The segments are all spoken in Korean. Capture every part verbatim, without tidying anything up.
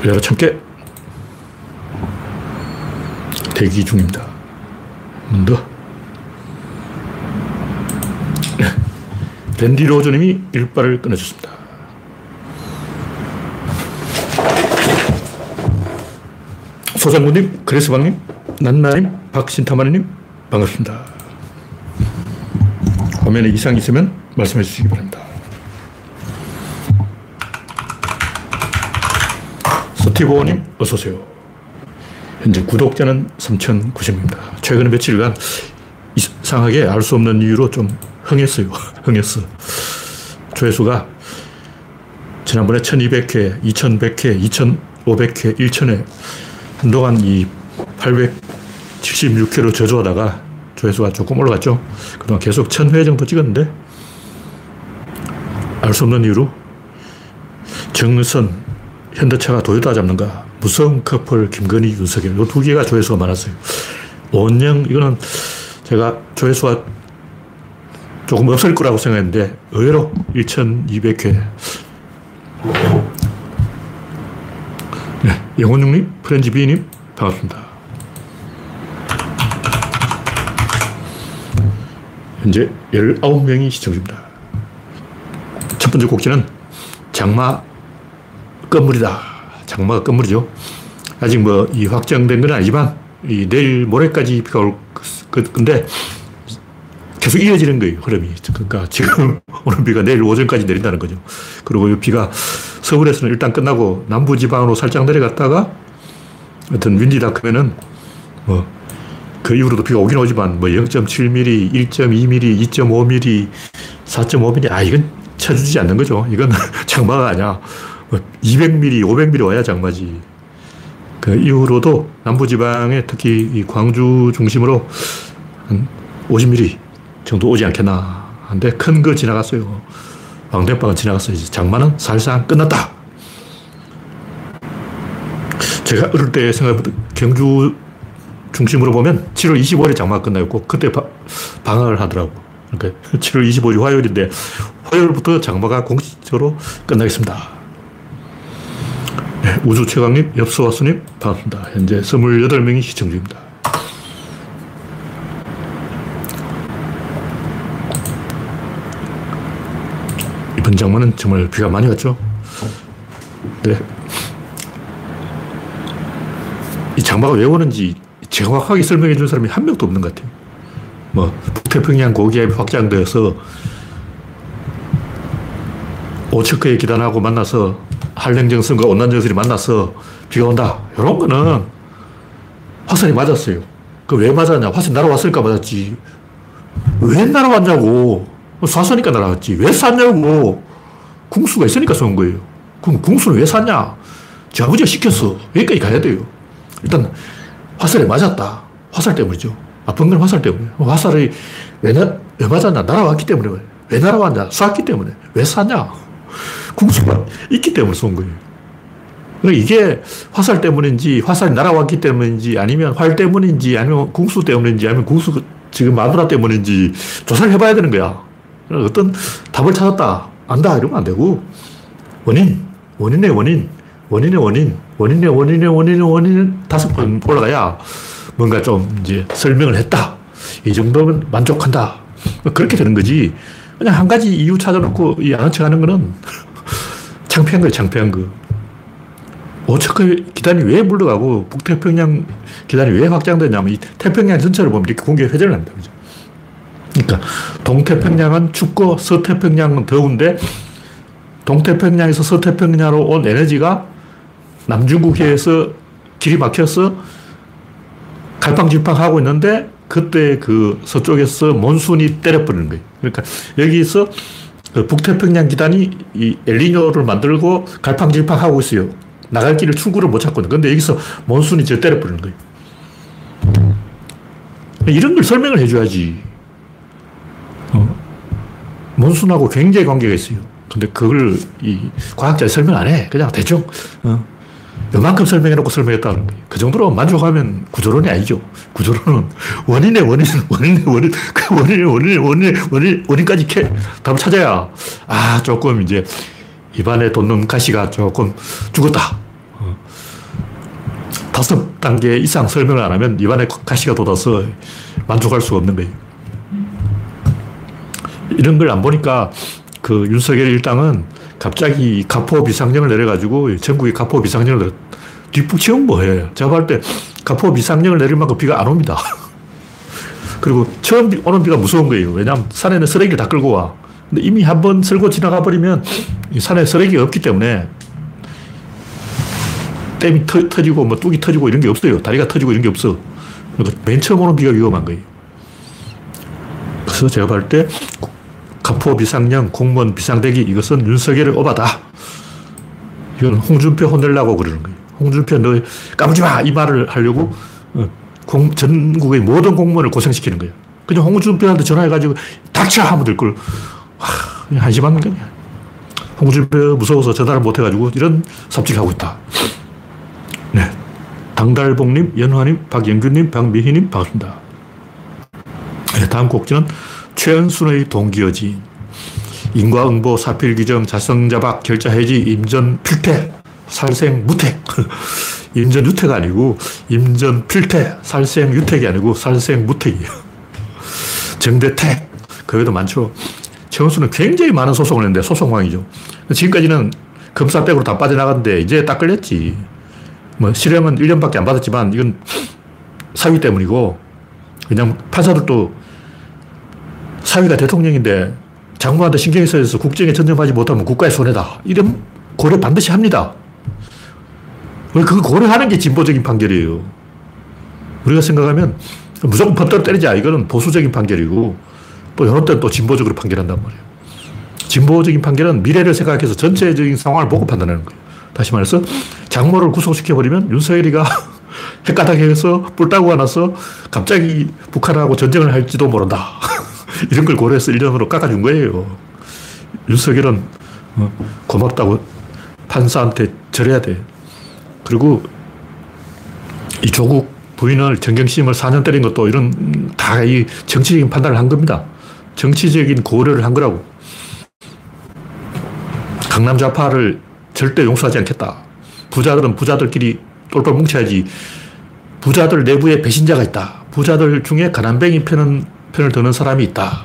그래서 참깨 대기 중입니다. 한 번 더. 댄디 로저님이 일발을 꺼내줬습니다. 소장군님, 그레스방님, 난나님, 박신타마님 반갑습니다. 화면에 이상이 있으면 말씀해 주시기 바랍니다. 스티브오님 어서오세요. 현재 구독자는 삼천구십입니다. 최근 며칠간 이상하게 알 수 없는 이유로 좀 흥했어요. 흥했어. 조회수가 지난번에 천이백 회, 이천백 회, 이천오백 회, 천 회 한동안 이 팔백칠십육 회로 저조하다가 조회수가 조금 올라갔죠. 그동안 계속 천 회 정도 찍었는데 알 수 없는 이유로 정의선, 현대차가 도요타 잡는가, 무서운 커플, 김건희, 윤석열 이 두 개가 조회수가 많았어요. 오은영 이거는 제가 조회수가 조금 없을 거라고 생각했는데 의외로 천이백 회. 네, 영원영님, 프렌즈비님 반갑습니다. 현재 열아홉 명이 시청 중입니다. 첫 번째 곡지는 장마 끝물이다. 장마가 끝물이죠. 아직 뭐 이 확정된 건 아니지만 이 내일 모레까지 비가 올 건데 계속 이어지는 거예요, 흐름이. 그러니까 지금 오늘 비가 내일 오전까지 내린다는 거죠. 그리고 이 비가 서울에서는 일단 끝나고 남부지방으로 살짝 내려갔다가 하여튼 윈디다크면은 뭐 그 이후로도 비가 오긴 오지만 뭐 영 점 칠 밀리미터, 일 점 이 밀리미터, 이 점 오 밀리미터, 사 점 오 밀리미터 아 이건 쳐주지 않는 거죠. 이건 장마가 아니야. 뭐 이백 밀리미터, 오백 밀리미터 와야 장마지. 그 이후로도 남부지방에 특히 이 광주 중심으로 한 오십 밀리미터 정도 오지 않겠나 한데 큰 거 지나갔어요. 왕대빵은 지나갔어요. 이제 장마는 사실상 끝났다. 제가 어릴 때 생각해보면 경주 중심으로 보면 칠월 이십오일에 장마가 끝나고 그때 바, 방학을 하더라고. 그러니까 칠월 이십오일이 화요일인데 화요일부터 장마가 공식적으로 끝나겠습니다. 네, 우주최강립, 엽수화수님 반갑습니다. 현재 이십팔 명이 시청 중입니다. 이번 장마는 정말 비가 많이 왔죠. 네. 이 장마가 왜 오는지 정확하게 설명해 준 사람이 한 명도 없는 것 같아요. 뭐 북태평양 고기압이 확장되어서 오츠크의 기단하고 만나서 한랭정선과 온난정선이 만나서 비가 온다. 이런 거는 화산이 맞았어요. 그 왜 맞았냐? 화산이 날아왔으니까 맞았지. 왜 날아왔냐고. 쐈으니까 날아갔지. 왜 쐈냐고. 궁수가 있으니까 쏜 거예요. 그럼 궁수는 왜 쐈냐? 저 아버지가 시켰어. 여기까지 가야 돼요. 일단 화살에 맞았다. 화살 때문이죠. 아픈 건 화살 때문이에요. 화살이 왜, 나, 왜 맞았냐? 날아왔기 때문에. 왜 날아왔냐? 쐈기 때문에. 왜 쐈냐? 궁수가 있기 때문에 쏜 거예요. 그러니까 이게 화살 때문인지, 화살이 날아왔기 때문인지, 아니면 활 때문인지, 아니면 궁수 때문인지, 아니면 궁수 지금 마누라 때문인지 조사를 해봐야 되는 거야. 어떤 답을 찾았다, 안다, 이러면 안 되고, 원인, 원인의 원인, 원인의 원인, 원인의 원인의 원인의 원인, 다섯 번 올라가야 뭔가 좀 이제 설명을 했다. 이 정도면 만족한다. 그렇게 되는 거지. 그냥 한 가지 이유 찾아놓고 이 아는 척 하는 거는 창피한 거예요, 창피한 거. 오츠크 기단이 왜 물러가고 북태평양 기단이 왜 확장되냐면 이 태평양 전체를 보면 이렇게 공기가 회전을 한다. 그죠? 그러니까 동태평양은 춥고 서태평양은 더운데 동태평양에서 서태평양으로 온 에너지가 남중국해에서 길이 막혀서 갈팡질팡하고 있는데 그때 그 서쪽에서 몬순이 때려버리는 거예요. 그러니까 여기서 그 북태평양 기단이 이 엘니뇨를 만들고 갈팡질팡하고 있어요. 나갈 길을 출구를 못 찾고 있는 건데 여기서 몬순이 저 때려버리는 거예요. 이런 걸 설명을 해줘야지. 어. 몬순하고 굉장히 관계가 있어요. 근데 그걸 이 과학자에 설명 안 해. 그냥 대충, 어, 요만큼 설명해놓고 설명했다는 거예요. 그 정도로 만족하면 구조론이 아니죠. 구조론은 원인의 원인, 원인의 원인, 그 원인의 원인, 원인의 원인, 원인까지 캐, 답을 찾아야, 아, 조금 이제 입안에 돋는 가시가 조금 죽었다. 어. 다섯 단계 이상 설명을 안 하면 입안에 가시가 돋아서 만족할 수가 없는 거예요. 이런 걸 안 보니까 그 윤석열 일당은 갑자기 가포 비상령을 내려가지고 전국에 가포 비상령을 내려 뒷북치면 뭐해. 제가 볼 때 가포 비상령을 내릴 만큼 비가 안 옵니다. 그리고 처음 오는 비가 무서운 거예요. 왜냐하면 산에는 쓰레기를 다 끌고 와. 근데 이미 한번 쓸고 지나가 버리면 이 산에 쓰레기가 없기 때문에 댐이 터, 터지고 뭐 뚝이 터지고 이런 게 없어요. 다리가 터지고 이런 게 없어. 그러니까 맨 처음 오는 비가 위험한 거예요. 그래서 제가 볼 때 가포 비상령, 공무원 비상대기, 이것은 윤석열을 오바다. 이건 홍준표 혼내려고 그러는 거예요. 홍준표 너 까불지 마! 이 말을 하려고 공, 전국의 모든 공무원을 고생시키는 거예요. 그냥 홍준표한테 전화해가지고 닥쳐! 하면 될 걸. 하, 한심한 거냐. 홍준표 무서워서 전화를 못 해가지고 이런 삽질하고 있다. 네. 당달봉님, 연화님, 박영규님, 박미희님, 반갑습니다. 네, 다음 곡지는 최은순의 동기여진. 인과응보, 사필귀정, 자성자박, 결자해지, 임전필퇴, 살생무택. 임전유택 아니고 임전필퇴, 살생유택이 아니고 살생무택이에요. 정대택, 그 외에도 많죠. 최은순은 굉장히 많은 소송을 했는데 소송왕이죠. 지금까지는 검사백으로 다 빠져나갔는데 이제 딱 걸렸지. 뭐 실형은 일 년밖에 안 받았지만 이건 사위 때문이고, 그냥 판사들도 사위가 대통령인데 장관한테 신경이 쓰여서 국정에 전념하지 못하면 국가의 손해다. 이런 고려 반드시 합니다. 왜 그걸 고려하는 게 진보적인 판결이에요. 우리가 생각하면 무조건 법대로 때리자. 이거는 보수적인 판결이고, 또 이런 때는 또 진보적으로 판결한단 말이에요. 진보적인 판결은 미래를 생각해서 전체적인 상황을 보고 판단하는 거예요. 다시 말해서 장모를 구속시켜버리면 윤석열이가 핵가닥에서 뿔따구가 나서 갑자기 북한하고 전쟁을 할지도 모른다. 이런 걸 고려해서 일 년으로 깎아준 거예요. 윤석열은 고맙다고 판사한테 절해야 돼. 그리고 이 조국 부인을 정경심을 사 년 때린 것도 이런 다 이 정치적인 판단을 한 겁니다. 정치적인 고려를 한 거라고. 강남 좌파를 절대 용서하지 않겠다. 부자들은 부자들끼리 똘똘 뭉쳐야지. 부자들 내부에 배신자가 있다. 부자들 중에 가난뱅이 편은, 편을 드는 사람이 있다.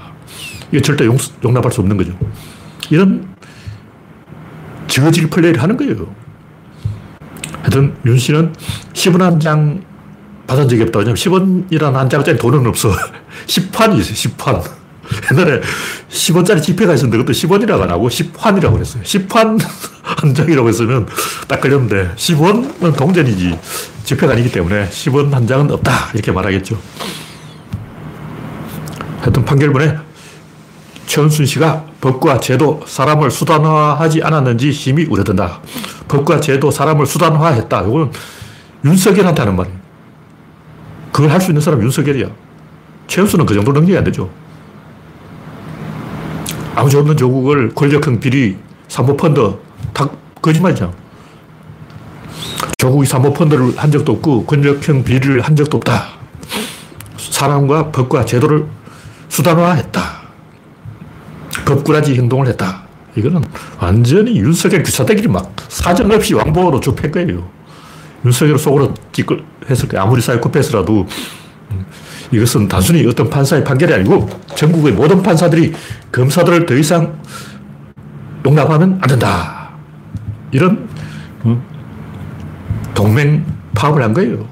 이거 절대 용, 용납할 수 없는 거죠. 이런 지그지그 플레이를 하는 거예요. 하여튼 윤 씨는 십 원 한 장 받은 적이 없다. 왜냐면 십 원이라는 한 장짜리 돈은 없어. 십 환이 있어요. 십 환. 옛날에 십 원짜리 지폐가 있었는데 그것도 십 원이라고 안 하고 십 환이라고 그랬어요. 십 환 한 장이라고 했으면 딱 걸렸는데 십 원은 동전이지 지폐가 아니기 때문에 십 원 한 장은 없다. 이렇게 말하겠죠. 하여튼 판결문에 최은순 씨가 법과 제도, 사람을 수단화하지 않았는지 심히 우려된다. 법과 제도, 사람을 수단화했다. 이거는 윤석열한테 하는 말이에요. 그걸 할 수 있는 사람은 윤석열이야. 최은순은 그 정도 능력이 안 되죠. 아무지 없는 조국을 권력형 비리, 사모펀드, 다 거짓말이잖아. 조국이 사모펀드를 한 적도 없고 권력형 비리를 한 적도 없다. 사람과 법과 제도를 수단화했다. 겁꾸라지 행동을 했다. 이거는 완전히 윤석열 귀차대기를 막 사정없이 왕복으로 쭉 팰 거예요. 윤석열 속으로 찌끌 했을 거예요. 아무리 사이코패스라도 이것은 단순히 어떤 판사의 판결이 아니고 전국의 모든 판사들이 검사들을 더 이상 용납하면 안 된다. 이런 동맹 파업을 한 거예요.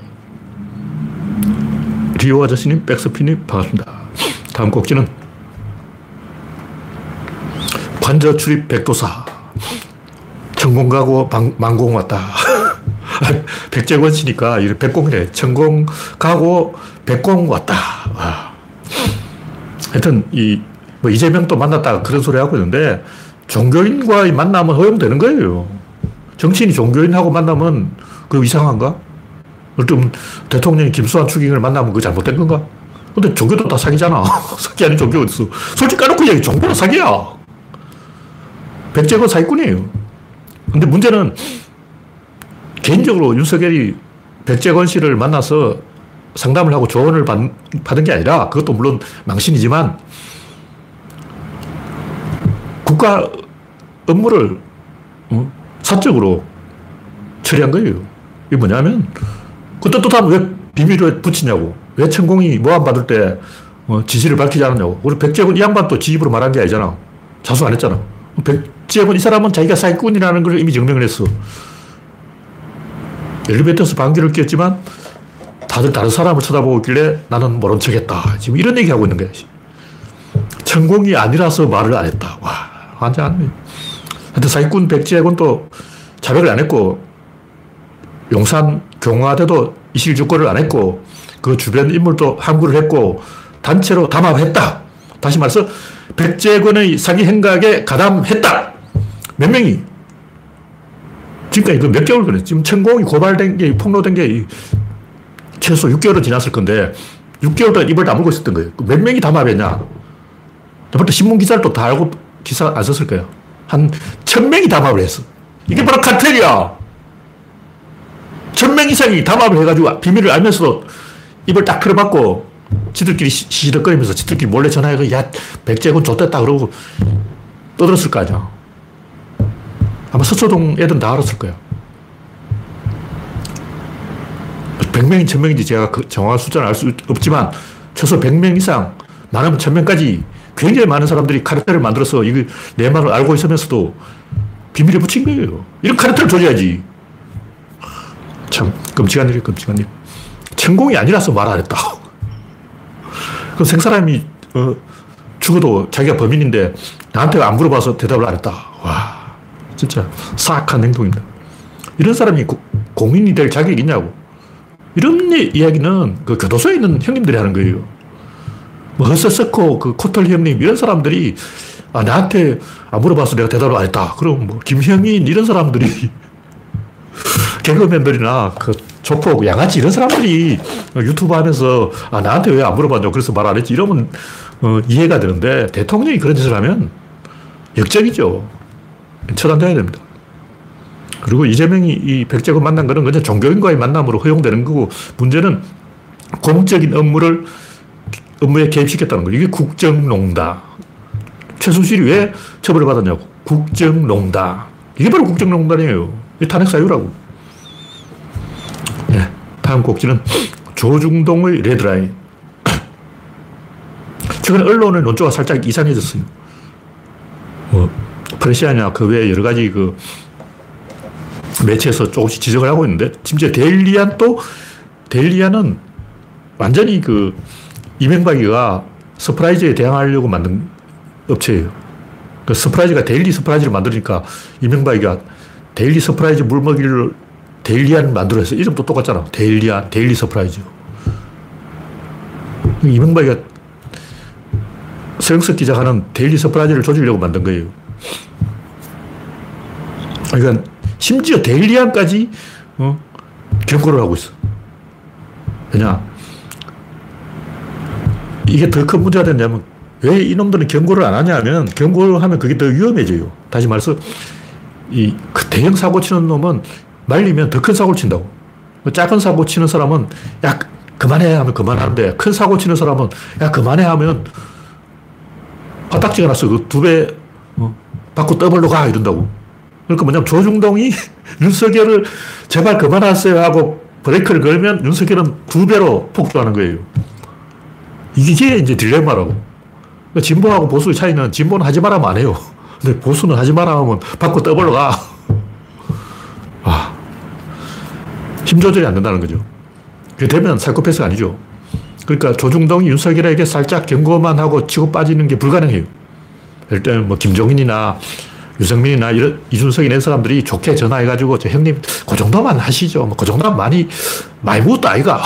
리오 아저씨님, 백스피님 반갑습니다. 다음 곡지는 관저 출입 백도사. 천공 가고 방, 만공 왔다. 백재권 씨니까 백공이래. 천공 가고 백공 왔다. 와. 하여튼 이, 뭐 이재명 또 만났다 그런 소리 하고 있는데 종교인과의 만남은 허용되는 거예요. 정치인이 종교인하고 만나면 그 이상한가? 좀 대통령이 김수환 추경을 만나면 그거 잘못된 건가? 근데 종교도 다 사기잖아. 사기 아닌 종교가 어딨어. 솔직히 까놓고 얘기해. 종교는 사기야. 백제권 사기꾼이에요. 근데 문제는 개인적으로 윤석열이 백재권 씨를 만나서 상담을 하고 조언을 받, 받은 게 아니라, 그것도 물론 망신이지만 국가 업무를 사적으로 처리한 거예요. 이게 뭐냐면 그때 또 다 왜 비밀을 붙이냐고. 왜 천공이 모함 받을 때 어, 진실을 밝히지 않았냐고. 우리 백재권 이 양반 또 지 입으로 말한 게 아니잖아. 자수 안 했잖아. 백재권 이 사람은 자기가 사기꾼이라는 걸 이미 증명을 했어. 엘리베이터에서 방귀를 뀌었지만 다들 다른 사람을 쳐다보고 있길래 나는 모른 척 했다. 지금 이런 얘기하고 있는 거야. 천공이 아니라서 말을 안 했다. 와, 완전. 하여튼 사기꾼 백재권 또 자백을 안 했고, 용산 경화대도 이실주권을 안 했고, 그 주변 인물도 항구를 했고, 단체로 담합했다. 다시 말해서 백재권의 사기 행각에 가담했다. 몇 명이? 지금까지 그 몇 개월 전에 지금 천공이 고발된 게, 폭로된 게 최소 육 개월은 지났을 건데 육 개월 동안 입을 다물고 있었던 거예요. 몇 명이 담합했냐? 저번에 신문기사를 또 다 알고 기사 안 썼을 거예요. 한 천 명이 담합을 했어. 이게 바로 카텔이야. 천 명 이상이 담합을 해가지고 비밀을 알면서도 입을 딱 틀어박고 지들끼리 시시덕거리면서 지들끼리 몰래 전화해서 야, 백재권 좆됐다 그러고 떠들었을 거 아니야. 아마 서초동 애들은 다 알았을 거야. 백 명이 천 명인지 제가 그 정확한 숫자는 알 수 없지만 최소 백 명 이상, 많으면 천 명까지 굉장히 많은 사람들이 카르텔을 만들어서 이거 내 말을 알고 있으면서도 비밀에 붙인 거예요. 이런 카르텔을 조져야지. 참 끔찍한 일이에요. 끔찍한 일. 천공이 아니라서 말 안 했다. 그럼 생사람이 어, 죽어도 자기가 범인인데 나한테 안 물어봐서 대답을 안 했다. 와, 진짜 사악한 행동입니다. 이런 사람이 고, 공인이 될 자격이 있냐고. 이런 이야기는 그 교도소에 있는 형님들이 하는 거예요. 뭐 허세스코, 그 코털 형님 이런 사람들이 아, 나한테 안 물어봐서 내가 대답을 안 했다. 그럼 뭐 김형인 이런 사람들이 개그맨들이나 그 조폭, 양아치 이런 사람들이 유튜브 하면서 아, 나한테 왜 안 물어봤냐고 그래서 말 안 했지 이러면 어, 이해가 되는데 대통령이 그런 짓을 하면 역적이죠. 처단돼야 됩니다. 그리고 이재명이 이 백재권 만난 거는 그냥 종교인과의 만남으로 허용되는 거고, 문제는 공적인 업무를, 업무에 개입시켰다는 거예요. 이게 국정농단. 최순실이 왜 처벌을 받았냐고. 국정농단. 이게 바로 국정농단이에요. 이게 탄핵사유라고. 네, 다음 곡지는 조중동의 레드라인. 최근 언론의 논조가 살짝 이상해졌어요. 어. 프레시아냐, 그 외에 여러 가지 그 매체에서 조금씩 지적을 하고 있는데, 심지어 데일리안 또, 데일리안은 완전히 그 이명박이가 서프라이즈에 대항하려고 만든 업체예요. 그 서프라이즈가 데일리 서프라이즈를 만드니까 이명박이가 데일리 서프라이즈 물먹이를 데일리안 만들어서 이름도 똑같잖아. 데일리안, 데일리 서프라이즈. 이명박이가 서영석 기자가 하는 데일리 서프라이즈를 조지려고 만든 거예요. 그러니까 심지어 데일리안까지 어? 경고를 하고 있어. 왜냐? 이게 더 큰 문제가 됐냐면 왜 이놈들은 경고를 안 하냐 하면 경고를 하면 그게 더 위험해져요. 다시 말해서 이 대형 사고 치는 놈은 말리면 더 큰 사고를 친다고. 작은 사고 치는 사람은 야 그만해 하면 그만하는데 큰 사고 치는 사람은 야 그만해 하면 화딱지가 나서 그 두 배 어? 받고 더블로 가 이런다고. 그러니까 뭐냐면 조중동이 윤석열을 제발 그만하세요 하고 브레이크를 걸면 윤석열은 두 배로 폭주하는 거예요. 이게 이제 딜레마라고. 그러니까 진보하고 보수의 차이는 진보는 하지 말라면 안 해요. 근데 보수는 하지 말라면 하면 받고 더블로 가. 아, 힘 조절이 안 된다는 거죠. 그게 되면 사이코패스가 아니죠. 그러니까 조중동이 윤석열에게 살짝 경고만 하고 치고 빠지는 게 불가능해요. 일단 뭐 김종인이나 유승민이나 이런 이준석 이런 사람들이 좋게 전화해가지고 저 형님 그 정도만 하시죠. 뭐 그 정도면 많이 많이 묻었다 아이가.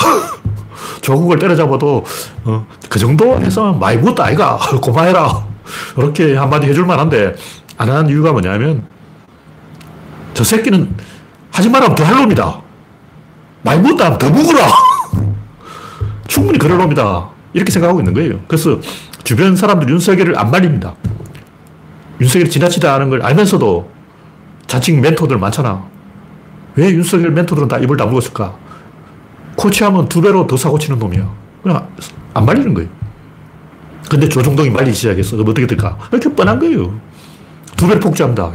조국을 때려잡아도 어, 그 정도 해서 많이 묻었다 아이가. 고마해라. 이렇게 한마디 해줄 만한데 안 하는 이유가 뭐냐면 저 새끼는 하지 말라면 더 할 놈이다. 많이 묻었다 하면 더 묵으라. 충분히 그럴 놈이다. 이렇게 생각하고 있는 거예요. 그래서 주변 사람들 윤석열을 안 말립니다. 윤석열이 지나치다 하는 걸 알면서도 자칭 멘토들 많잖아. 왜 윤석열 멘토들은 다 입을 다물고 있을까? 코치하면 두 배로 더 사고 치는 놈이야. 그냥 안 말리는 거예요. 근데 조중동이 말리기 시작했어. 그럼 어떻게 될까? 이렇게 뻔한 거예요. 두 배로 폭주한다.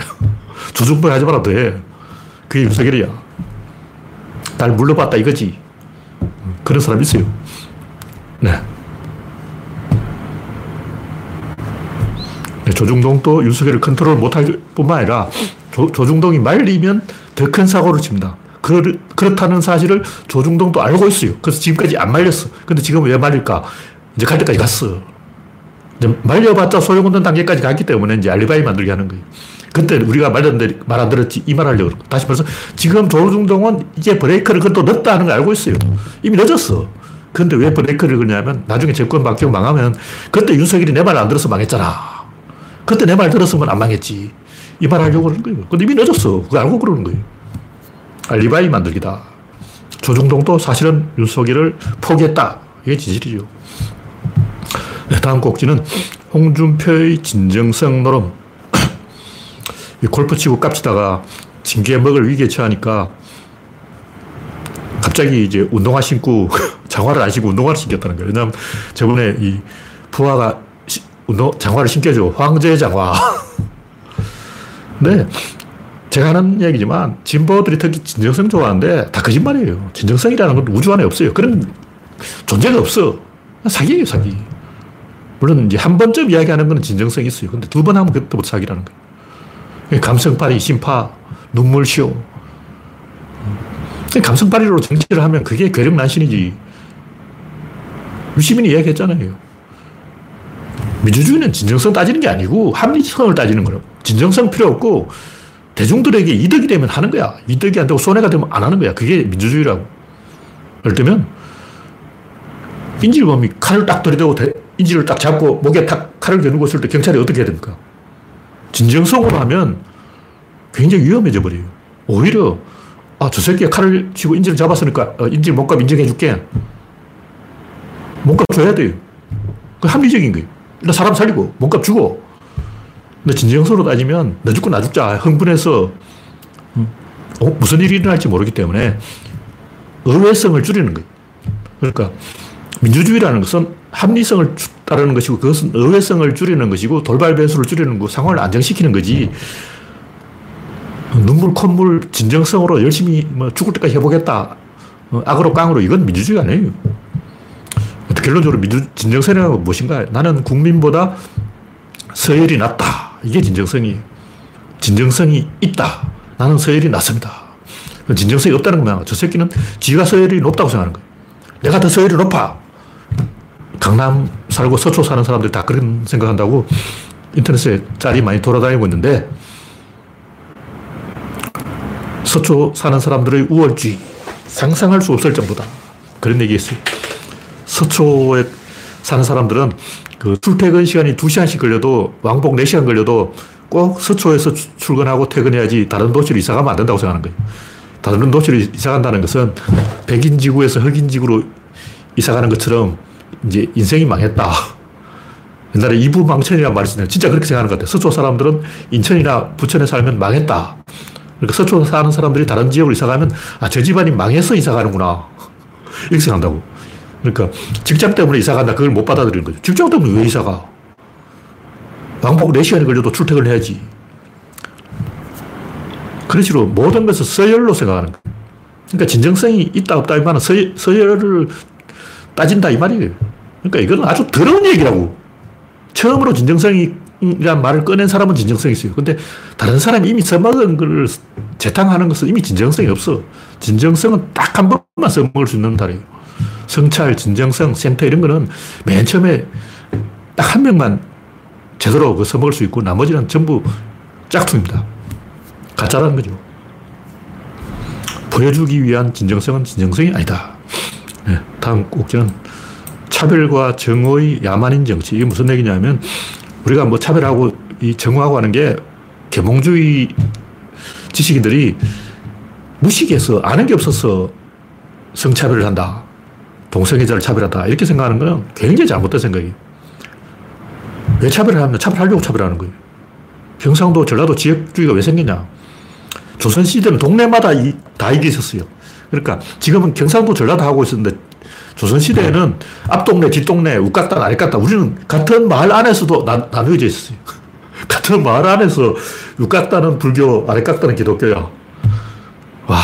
조중동이 하지 마라 더 해. 그게 윤석열이야. 날 물러봤다 이거지. 그런 사람 있어요. 네. 네, 조중동도 윤석열을 컨트롤 못할 뿐만 아니라 조, 조중동이 말리면 더 큰 사고를 칩니다. 그렇, 그렇다는 사실을 조중동도 알고 있어요. 그래서 지금까지 안 말렸어. 근데 지금 왜 말릴까? 이제 갈 때까지 갔어. 이제 말려봤자 소용없는 단계까지 갔기 때문에 이제 알리바이 만들게 하는 거예요. 그때 우리가 말했는데 말 안 들었지 이 말 하려고. 다시 말해서 지금 조중동은 이제 브레이크를 그것도 넣었다 하는 걸 알고 있어요. 이미 늦었어. 근데 왜 브레이크를 넣냐면 나중에 정권 바뀌고 망하면 그때 윤석열이 내 말 안 들어서 망했잖아. 그때 내 말 들었으면 안 망했지. 이 말 하려고 그러는 거예요. 근데 이미 늦었어. 그거 알고 그러는 거예요. 알리바이 만들기다. 조중동도 사실은 윤석열을 포기했다. 이게 진실이죠. 네, 다음 꼭지는 홍준표의 진정성 노름. 골프 치고 깝치다가 징계 먹을 위기에 처하니까 갑자기 이제 운동화 신고 장화를 안 신고 운동화를 신겼다는 거예요. 왜냐하면 저번에 이 부하가 시, 운동, 장화를 신겨줘. 황제의 장화. 네. 제가 하는 얘기지만 진보들이 특히 진정성 좋아하는데 다 거짓말이에요. 진정성이라는 건 우주 안에 없어요. 그런 존재가 없어. 사기예요, 사기. 물론 이제 한 번쯤 이야기하는 건 진정성이 있어요. 근데 두 번 하면 그때부터 사기라는 거예요. 감성파리, 심파, 눈물쇼. 감성파리로 정치를 하면 그게 괴력난신이지. 유시민이 이야기했잖아요. 민주주의는 진정성 따지는 게 아니고 합리성을 따지는 거라고. 진정성 필요 없고 대중들에게 이득이 되면 하는 거야. 이득이 안 되고 손해가 되면 안 하는 거야. 그게 민주주의라고. 예를 들면 인질범이 칼을 딱 들이대고 인질을 딱 잡고 목에 탁 칼을 겨누고 있을 때 경찰이 어떻게 해야 됩니까? 진정성으로 하면 굉장히 위험해져 버려요. 오히려 아, 저 새끼가 칼을 치고 인질을 잡았으니까 어, 인질 몸값 인정해 줄게. 몸값 줘야 돼요. 그 합리적인 거예요. 일단 사람 살리고 몸값 주고. 근데 진정성으로 따지면 너 죽고 나 죽자 흥분해서 어, 무슨 일이 일어날지 모르기 때문에 의외성을 줄이는 거예요. 그러니까 민주주의라는 것은 합리성을 따르는 것이고 그것은 의외성을 줄이는 것이고 돌발 변수를 줄이는 거고 상황을 안정시키는 거지. 눈물, 콧물, 진정성으로 열심히 뭐 죽을 때까지 해보겠다. 어, 악으로 깡으로 이건 민주주의가 아니에요. 결론적으로 민주, 진정성이라는 건 무엇인가? 나는 국민보다 서열이 낮다. 이게 진정성이에요. 진정성이 있다. 나는 서열이 낮습니다. 진정성이 없다는 거면 저 새끼는 지가 서열이 높다고 생각하는 거예요. 내가 더 서열이 높아. 강남 살고 서초 사는 사람들이 다 그런 생각한다고 인터넷에 짤이 많이 돌아다니고 있는데 서초 사는 사람들의 우월주의 상상할 수 없을 정도다. 그런 얘기 있어요. 서초에 사는 사람들은 그 출퇴근 시간이 두 시간씩 걸려도 왕복 네 시간 걸려도 꼭 서초에서 출근하고 퇴근해야지 다른 도시로 이사가면 안 된다고 생각하는 거예요. 다른 도시로 이사간다는 것은 백인 지구에서 흑인 지구로 이사가는 것처럼 이제 인생이 망했다. 옛날에 이부망천이라는 말이 있었는데 진짜 그렇게 생각하는 것 같아요. 서초 사람들은 인천이나 부천에 살면 망했다. 그러니까 서초에 사는 사람들이 다른 지역으로 이사가면 아, 저 집안이 망해서 이사가는구나. 이렇게 생각한다고. 그러니까 직장 때문에 이사간다. 그걸 못 받아들이는 거죠. 직장 때문에 왜 이사가? 왕복 네 시간이 걸려도 출퇴근을 해야지. 그런 식으로 모든 것을 서열로 생각하는 거예요. 그러니까 진정성이 있다 없다 이 말은 서열, 서열을 따진다 이 말이에요. 그러니까 이건 아주 더러운 얘기라고. 처음으로 진정성이란 말을 꺼낸 사람은 진정성이 있어요. 근데 다른 사람이 이미 써먹은 걸 재탕하는 것은 이미 진정성이 없어. 진정성은 딱 한 번만 써먹을 수 있는 달이에요. 성찰, 진정성, 센터 이런 거는 맨 처음에 딱 한 명만 제대로 써먹을 수 있고 나머지는 전부 짝퉁입니다. 가짜라는 거죠. 보여주기 위한 진정성은 진정성이 아니다. 네, 다음 꼭지는 차별과 정오의 야만인 정치. 이게 무슨 얘기냐면 우리가 뭐 차별하고 이 정오하고 하는 게 계몽주의 지식인들이 무식해서 아는 게 없어서 성차별을 한다. 동성애자를 차별한다. 이렇게 생각하는 건 굉장히 잘못된 생각이에요. 왜 차별을 하냐? 차별하려고 차별하는 거예요. 경상도 전라도 지역주의가 왜 생기냐? 조선시대는 동네마다 이, 다 이게 있었어요. 그러니까 지금은 경상도 전라도 하고 있었는데 조선시대에는 앞동네, 뒷동네, 웃갔다, 아랫갔다. 우리는 같은 마을 안에서도 나, 나누어져 있었어요. 같은 마을 안에서 웃갔다는 불교, 아랫갔다는 기독교야. 와,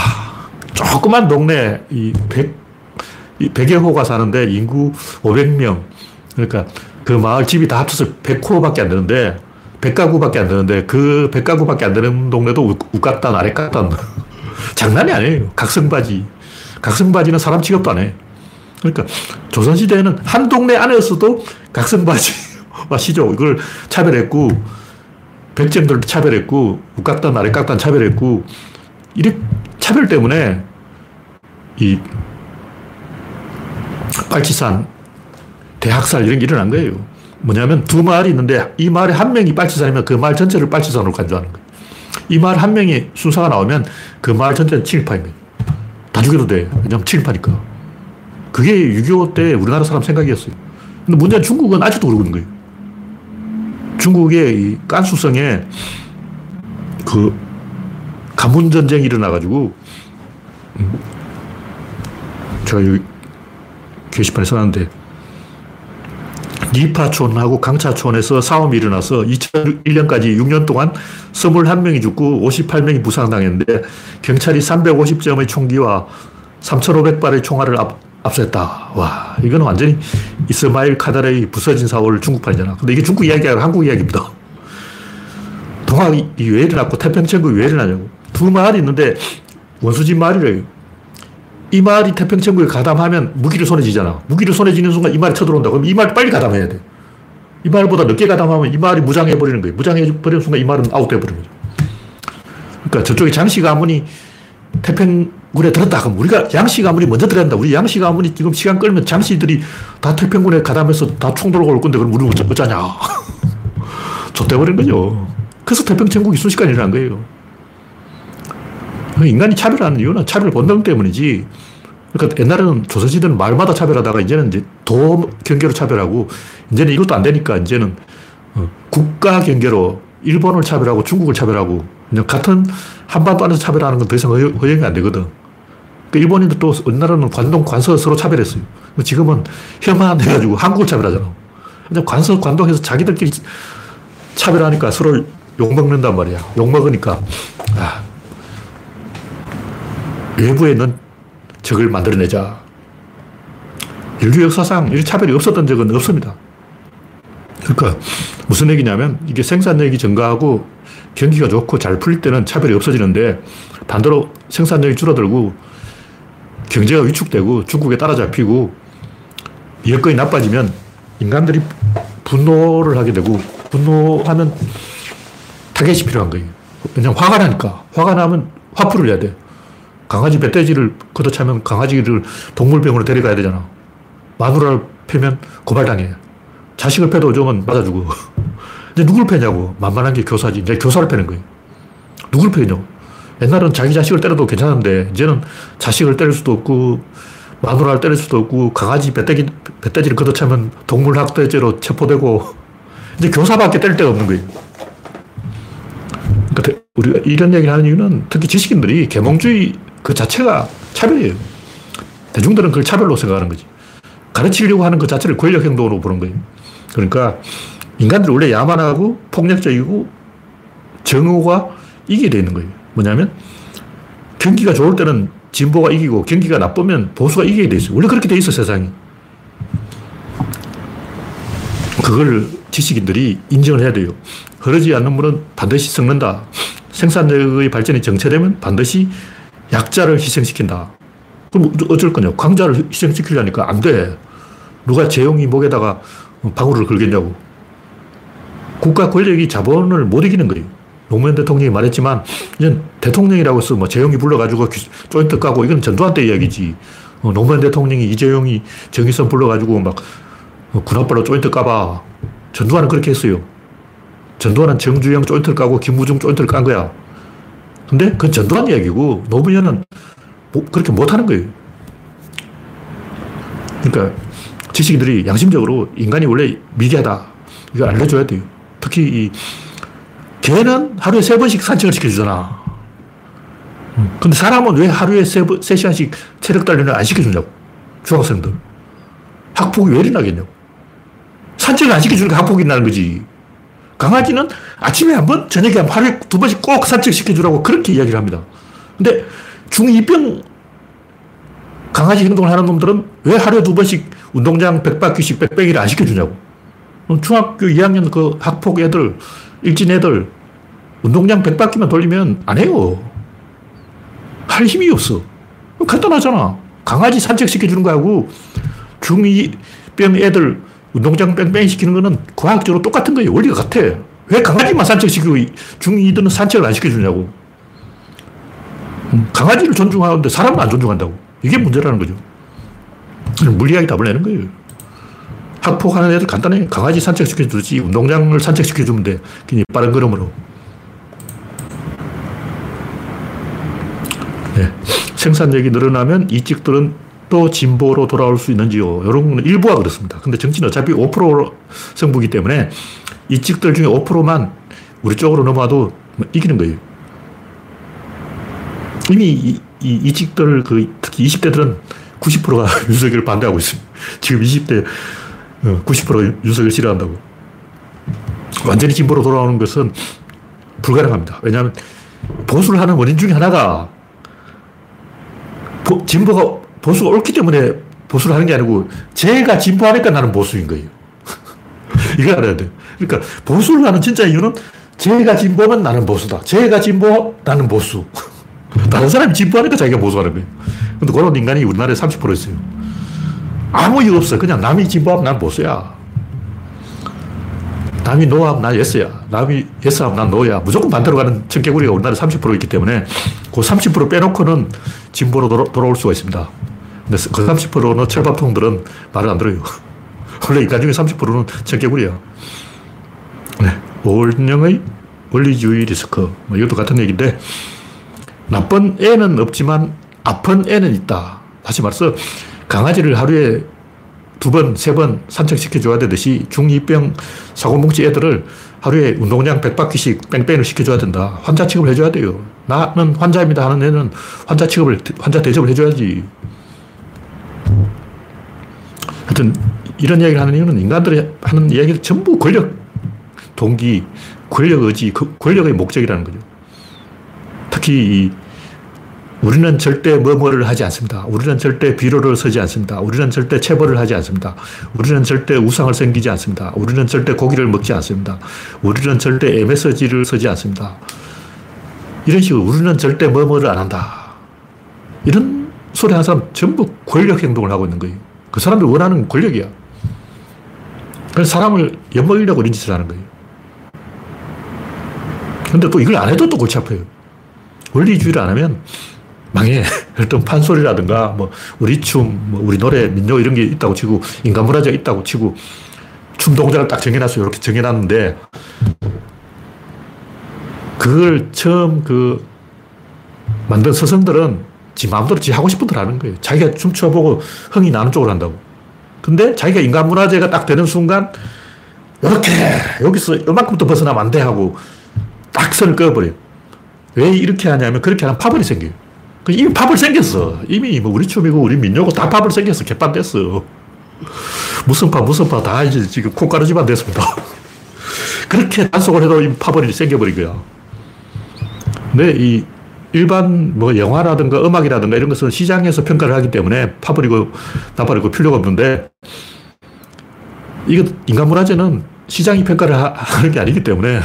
조그만 동네, 이 백, 이 백여 호가 사는데 인구 오백 명. 그러니까 그 마을 집이 다 합쳐서 백 호밖에 안 되는데, 백 가구밖에 안 되는데, 그 백 가구밖에 안 되는 동네도 웃갔단, 아랫갔단. 장난이 아니에요. 각성바지. 각성바지는 사람 취급도 안 해. 그러니까 조선시대에는 한 동네 안에서도 각성바지와 시조, 이걸 차별했고, 백제들도 차별했고, 웃갔단, 아랫갔단 차별했고, 이렇게 차별 때문에 이 빨치산, 대학살 이런 게 일어난 거예요. 뭐냐면 두 마을이 있는데 이 마을에 한 명이 빨치산이면 그 마을 전체를 빨치산으로 간주하는 거예요. 이 마을 한 명이 순사가 나오면 그 마을 전체는 친일파입니다. 다 죽여도 돼. 왜냐하면 친일파니까. 그게 육이오 때 우리나라 사람 생각이었어요. 근데 문제는 중국은 아직도 그러고 있는 거예요. 중국의 이 깐수성에 그 가문전쟁이 일어나가지고, 제가 여기 게시판에 써놨는데, 니파촌하고 강차촌에서 싸움이 일어나서 이천일 년까지 육 년 동안 이십일 명이 죽고 오십팔 명이 부상당했는데 경찰이 삼백오십 점의 총기와 삼천오백 발의 총알을 압, 압수했다. 와, 이건 완전히 이스마일 카달의 부서진 사월 중국판이잖아. 근데 이게 중국 이야기가 아니라 한국 이야기입니다. 동학이 왜 일어났고 태평천국이 왜 일어나냐고. 두 마을이 있는데 원수집 마을이래요. 이 마을이 태평천국에 가담하면 무기를 손에 쥐잖아. 무기를 손에 쥐는 순간 이 마을이 쳐들어온다. 그럼 이 마을 빨리 가담해야 돼. 이 마을보다 늦게 가담하면 이 마을이 무장해버리는 거예요. 무장해버리는 순간 이 마을은 아웃돼버리는 거죠. 그러니까 저쪽에 장씨 가문이 태평군에 들었다. 그럼 우리가 양씨 가문이 먼저 들어야 된다. 우리 양씨 가문이 지금 시간 끌면 장씨들이 다 태평군에 가담해서 다 총돌고 올 건데 그럼 우리는 어쩌냐. 좆돼버린 거죠. 그래서 태평천국이 순식간에 일어난 거예요. 인간이 차별하는 이유는 차별 본능 때문이지. 그러니까 옛날에는 조선시대는 마을마다 차별하다가 이제는 이제 도 경계로 차별하고, 이제는 이것도 안 되니까 이제는 국가 경계로 일본을 차별하고 중국을 차별하고, 같은 한반도 안에서 차별하는 건 더 이상 허용이 안 되거든. 그러니까 일본인도 또 옛날에는 관동, 관서 서로 차별했어요. 지금은 혐한해가지고 한국을 차별하잖아. 근데 관서, 관동에서 자기들끼리 차별하니까 서로 욕먹는단 말이야. 욕먹으니까. 아. 외부에 있는 적을 만들어내자. 인류 역사상 이런 차별이 없었던 적은 없습니다. 그러니까 무슨 얘기냐면 이게 생산력이 증가하고 경기가 좋고 잘 풀릴 때는 차별이 없어지는데, 반대로 생산력이 줄어들고 경제가 위축되고 중국에 따라잡히고 여건이 나빠지면 인간들이 분노를 하게 되고, 분노하면 타겟이 필요한 거예요. 왜냐하면 화가 나니까. 화가 나면 화풀을 해야 돼. 강아지 멧돼지를 걷어차면 강아지를 동물병원에 데려가야 되잖아. 마누라를 패면 고발당해. 자식을 패도 요즘은 맞아주고. 근데 누굴 패냐고. 만만한 게 교사지. 이제 교사를 패는 거예요. 누굴 패냐고. 옛날은 자기 자식을 때려도 괜찮은데, 이제는 자식을 때릴 수도 없고, 마누라를 때릴 수도 없고, 강아지 멧돼지, 멧돼지를 걷어차면 동물학대죄로 체포되고, 이제 교사밖에 때릴 데가 없는 거예요. 그러니까 우리가 이런 얘기를 하는 이유는 특히 지식인들이 계몽주의 그 자체가 차별이에요. 대중들은 그걸 차별로 생각하는 거지. 가르치려고 하는 그 자체를 권력행동으로 보는 거예요. 그러니까 인간들이 원래 야만하고 폭력적이고 정오가 이기게 돼 있는 거예요. 뭐냐면 경기가 좋을 때는 진보가 이기고 경기가 나쁘면 보수가 이기게 돼 있어요. 원래 그렇게 돼 있어, 세상이. 그걸 지식인들이 인정을 해야 돼요. 그러지 않는 물은 반드시 썩는다. 생산력의 발전이 정체되면 반드시 약자를 희생시킨다. 그럼 어쩔 거냐? 강자를 희생시키려니까 안 돼. 누가 재용이 목에다가 방울을 걸겠냐고. 국가 권력이 자본을 못 이기는 거예요. 노무현 대통령이 말했지만, 이젠 대통령이라고 해서 뭐 재용이 불러가지고 조인트 까고, 이건 전두환 때 이야기지. 노무현 대통령이 이재용이 정의선 불러가지고 막 군홧발로 조인트 까봐. 전두환은 그렇게 했어요. 전두환은 정주영 조인트를 까고 김우중 조인트를 깐 거야. 근데 그건 전두환 이야기고, 노무현은 뭐 그렇게 못하는 거예요. 그러니까 지식인들이 양심적으로 인간이 원래 미개하다, 이걸 알려줘야 돼요. 특히 이 개는 하루에 세 번씩 산책을 시켜주잖아. 근데 사람은 왜 하루에 세, 번, 세 시간씩 체력 단련을 안 시켜주냐고. 중학생들. 학폭이 왜 일어나겠냐고. 산책을 안 시켜주니까 학폭이 일어나는 거지. 강아지는 아침에 한 번, 저녁에 한 번, 하루에 두 번씩 꼭 산책시켜주라고 그렇게 이야기를 합니다. 근데 중이병 강아지 행동을 하는 놈들은 왜 하루에 두 번씩 운동장 백바퀴씩 백배기를 안 시켜주냐고. 중학교 이 학년 그 학폭 애들, 일진 애들 운동장 백바퀴만 돌리면 안 해요. 할 힘이 없어. 간단하잖아. 강아지 산책시켜주는 거하고 중이병 애들 운동장 뺑뺑이 시키는 거는 과학적으로 똑같은 거예요. 원리가 같아. 왜 강아지만 산책시키고 중이들은 산책을 안 시켜주냐고. 강아지를 존중하는데 사람은 안 존중한다고. 이게 문제라는 거죠. 물리학이 답을 내는 거예요. 학폭하는 애들 간단해. 강아지 산책시켜주지 운동장을 산책시켜주면 돼. 그냥 빠른 걸음으로. 네. 생산력이 늘어나면 이직들은 또 진보로 돌아올 수 있는지요. 이런 건 일부가 그렇습니다. 근데 정치는 어차피 오 퍼센트 승부이기 때문에 이직들 중에 오 퍼센트만 우리 쪽으로 넘어와도 이기는 거예요. 이미 이, 이, 이직들, 그, 특히 이십 대들은 구십 퍼센트가 윤석열 반대하고 있습니다. 지금 이십 대 구십 퍼센트가 윤석열 싫어한다고. 완전히 진보로 돌아오는 것은 불가능합니다. 왜냐하면 보수를 하는 원인 중에 하나가 보, 진보가, 보수가 옳기 때문에 보수를 하는 게 아니고 제가 진보하니까 나는 보수인 거예요. 이걸 알아야 돼요. 그러니까 보수를 하는 진짜 이유는 제가 진보면 나는 보수다. 제가 진보, 나는 보수. 다른 사람이 진보하니까 자기가 보수하는 거예요. 근데 그런 인간이 우리나라에 삼십 퍼센트 있어요. 아무 이유 없어. 그냥 남이 진보하면 난 보수야. 남이 노하면 난 예스야. 남이 예스하면 난 노야. 무조건 반대로 가는 청개구리가 우리나라에 삼십 퍼센트 있기 때문에 그 삼십 퍼센트 빼놓고는 진보로 돌아, 돌아올 수가 있습니다. 근데 그 삼십 퍼센트는 철밥통들은 말을 안 들어요. 원래 인간 중에 삼십 퍼센트는 청개구리야. 네. 오은영의 원리주의 리스크. 뭐 이것도 같은 얘기인데 나쁜 애는 없지만 아픈 애는 있다. 다시 말해서 강아지를 하루에 두 번, 세 번 산책시켜줘야 되듯이 중이병 사고뭉치 애들을 하루에 운동장 백 바퀴씩 뺑뺑이를 시켜줘야 된다. 환자 취급을 해줘야 돼요. 나는 환자입니다 하는 애는 환자 취급을, 환자 대접을 해줘야지. 하여튼 이런 이야기를 하는 이유는 인간들이 하는 이야기를 전부 권력, 동기, 권력 의지, 그 권력의 목적이라는 거죠. 특히 이 우리는 절대 뭐뭐를 하지 않습니다. 우리는 절대 비로를 서지 않습니다. 우리는 절대 체벌을 하지 않습니다. 우리는 절대 우상을 섬기지 않습니다. 우리는 절대 고기를 먹지 않습니다. 우리는 절대 엠에스지를 쓰지 않습니다. 이런 식으로 우리는 절대 뭐뭐를 안 한다. 이런 소리 하는 사람 전부 권력 행동을 하고 있는 거예요. 그 사람들이 원하는 권력이야. 그래서 사람을 엿먹이려고 이런 짓을 하는 거예요. 근데 또 이걸 안 해도 또 골치 아파요. 원리주의를 안 하면 망해. 어떤 판소리라든가, 뭐, 우리 춤, 뭐 우리 노래, 민요 이런 게 있다고 치고, 인간 문화재가 있다고 치고, 춤 동작을 딱 정해놨어요. 이렇게 정해놨는데, 그걸 처음 그, 만든 스승들은 지 마음대로 지 하고 싶은 대로 하는 거예요. 자기가 춤춰보고 흥이 나는 쪽으로 한다고. 근데 자기가 인간 문화재가 딱 되는 순간, 이렇게, 여기서 이만큼도 벗어나면 안 돼 하고, 딱 선을 끄어버려요. 왜 이렇게 하냐면 그렇게 하면 파벌이 생겨요. 이미 파벌 생겼어. 이미 뭐 우리 춤이고 우리 민요고 다 파벌 생겼어. 개판 됐어. 무슨 파 무슨 파 다 이제 지금 콩가루집안 됐습니다. 그렇게 단속을 해도 이미 파벌이 생겨버린 거야. 근데 이 일반 뭐 영화라든가 음악이라든가 이런 것은 시장에서 평가를 하기 때문에 파벌이고 나발이고 필요가 없는데 이거 인간 문화재는 시장이 평가를 하는 게 아니기 때문에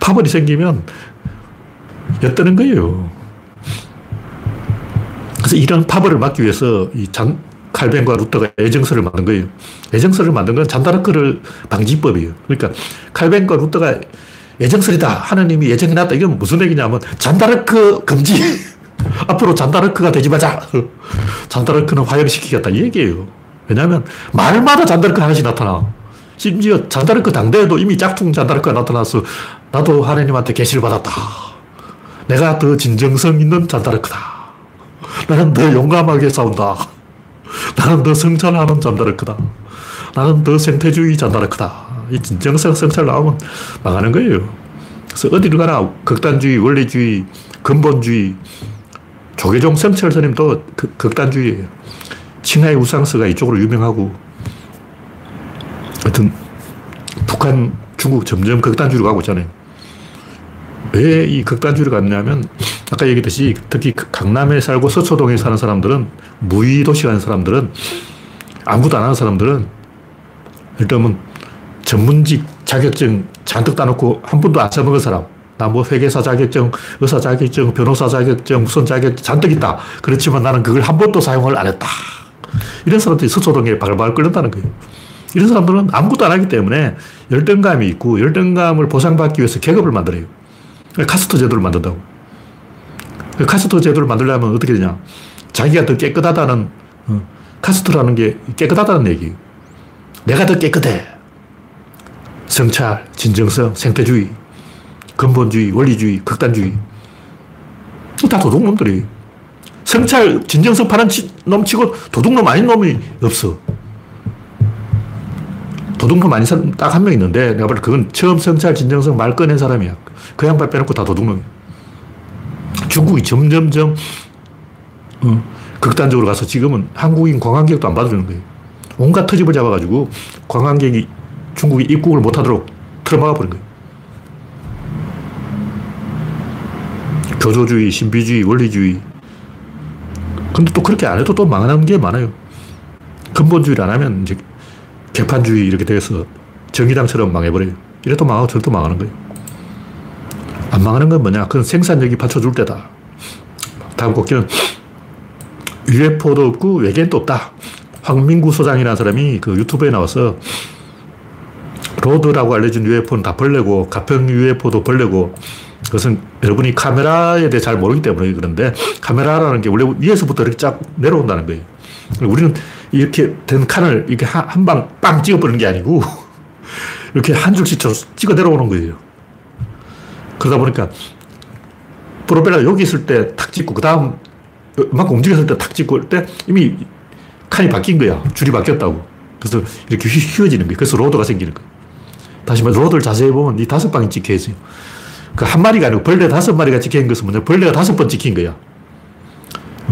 파벌이 생기면 엿드는 거예요. 그래서 이런 파벌을 막기 위해서 이 잔, 칼뱅과 루터가 애정서를 만든 거예요. 애정서를 만든 건 잔다르크를 방지법이에요. 그러니까 칼뱅과 루터가 애정설이다. 하느님이 예정해놨다. 이건 무슨 얘기냐면 잔다르크 금지. 앞으로 잔다르크가 되지 마자. 잔다르크는 화형시키겠다. 이 얘기예요. 왜냐하면 말마다 잔다르크 하나씩 나타나. 심지어 잔다르크 당대에도 이미 짝퉁 잔다르크가 나타나서 나도 하느님한테 계시를 받았다. 내가 더 진정성 있는 잔다르크다. 나는 더 용감하게 싸운다. 나는 더 성찰하는 잔다르크다. 나는 더 생태주의 잔다르크다. 이 진정성 성찰 나오면 망하는 거예요. 그래서 어디를 가나 극단주의, 원리주의, 근본주의. 조계종 성철 스님도 그, 극단주의예요. 칭하의 우상스가 이쪽으로 유명하고. 하여튼 북한, 중국 점점 극단주의로 가고 있잖아요. 왜 이 극단주의로 갔냐면 아까 얘기했듯이 특히 강남에 살고 서초동에 사는 사람들은, 무의도시 가는 사람들은, 아무것도 안 하는 사람들은 일단은 전문직 자격증 잔뜩 따놓고 한 번도 안 써먹은 사람, 나 뭐 회계사 자격증, 의사 자격증, 변호사 자격증, 무슨 자격증 잔뜩 있다. 그렇지만 나는 그걸 한 번도 사용을 안 했다. 이런 사람들이 서초동에 발발 끌린다는 거예요. 이런 사람들은 아무것도 안 하기 때문에 열등감이 있고, 열등감을 보상받기 위해서 계급을 만들어요. 카스트 제도를 만든다고. 카스트 제도를 만들려면 어떻게 되냐. 자기가 더 깨끗하다는, 카스트라는 게 깨끗하다는 얘기예요. 내가 더 깨끗해. 성찰, 진정성, 생태주의, 근본주의, 원리주의, 극단주의. 다 도둑놈들이. 성찰, 진정성 파는 놈 치고 도둑놈 아닌 놈이 없어. 도둑놈 아닌 사람 딱 한 명 있는데, 내가 볼 때 그건 처음 성찰, 진정성 말 꺼낸 사람이야. 그 양반 빼놓고 다 도둑놈이야. 중국이 점점점 어, 극단적으로 가서 지금은 한국인 관광객도 안 받아주는 거예요. 온갖 터집을 잡아가지고 관광객이 중국이 입국을 못하도록 틀어막아 버린 거예요. 교조주의, 신비주의, 원리주의. 근데 또 그렇게 안 해도 또 망하는 게 많아요. 근본주의를 안 하면 이제 개판주의 이렇게 돼서 정의당처럼 망해버려요. 이래도 망하고 저래도 망하는 거예요. 안 망하는 건 뭐냐? 그건 생산력이 받쳐줄 때다. 다음 곡기는 유에프오도 없고 외계인도 없다. 황민구 소장이라는 사람이 그 유튜브에 나와서 로드라고 알려진 유에프오는 다 벌레고 가평 유에프오도 벌레고, 그것은 여러분이 카메라에 대해 잘 모르기 때문에 그런데, 카메라라는 게 원래 위에서부터 이렇게 쫙 내려온다는 거예요. 우리는 이렇게 된 칸을 이렇게 한 방 빵 찍어버리는 게 아니고 이렇게 한 줄씩 찍어 내려오는 거예요. 그러다 보니까 프로펠러가 여기 있을 때 탁 찍고, 그 다음 이만큼 움직였을 때 탁 찍고, 그때 이미 칸이 바뀐 거야. 줄이 바뀌었다고. 그래서 이렇게 휘어지는 거야. 그래서 로드가 생기는 거야. 다시 말해, 로드를 자세히 보면 이 다섯 방이 찍혀 있어요. 그 한 마리가 아니고 벌레 다섯 마리가 찍힌 것은 뭐냐? 벌레가 다섯 번 찍힌 거야.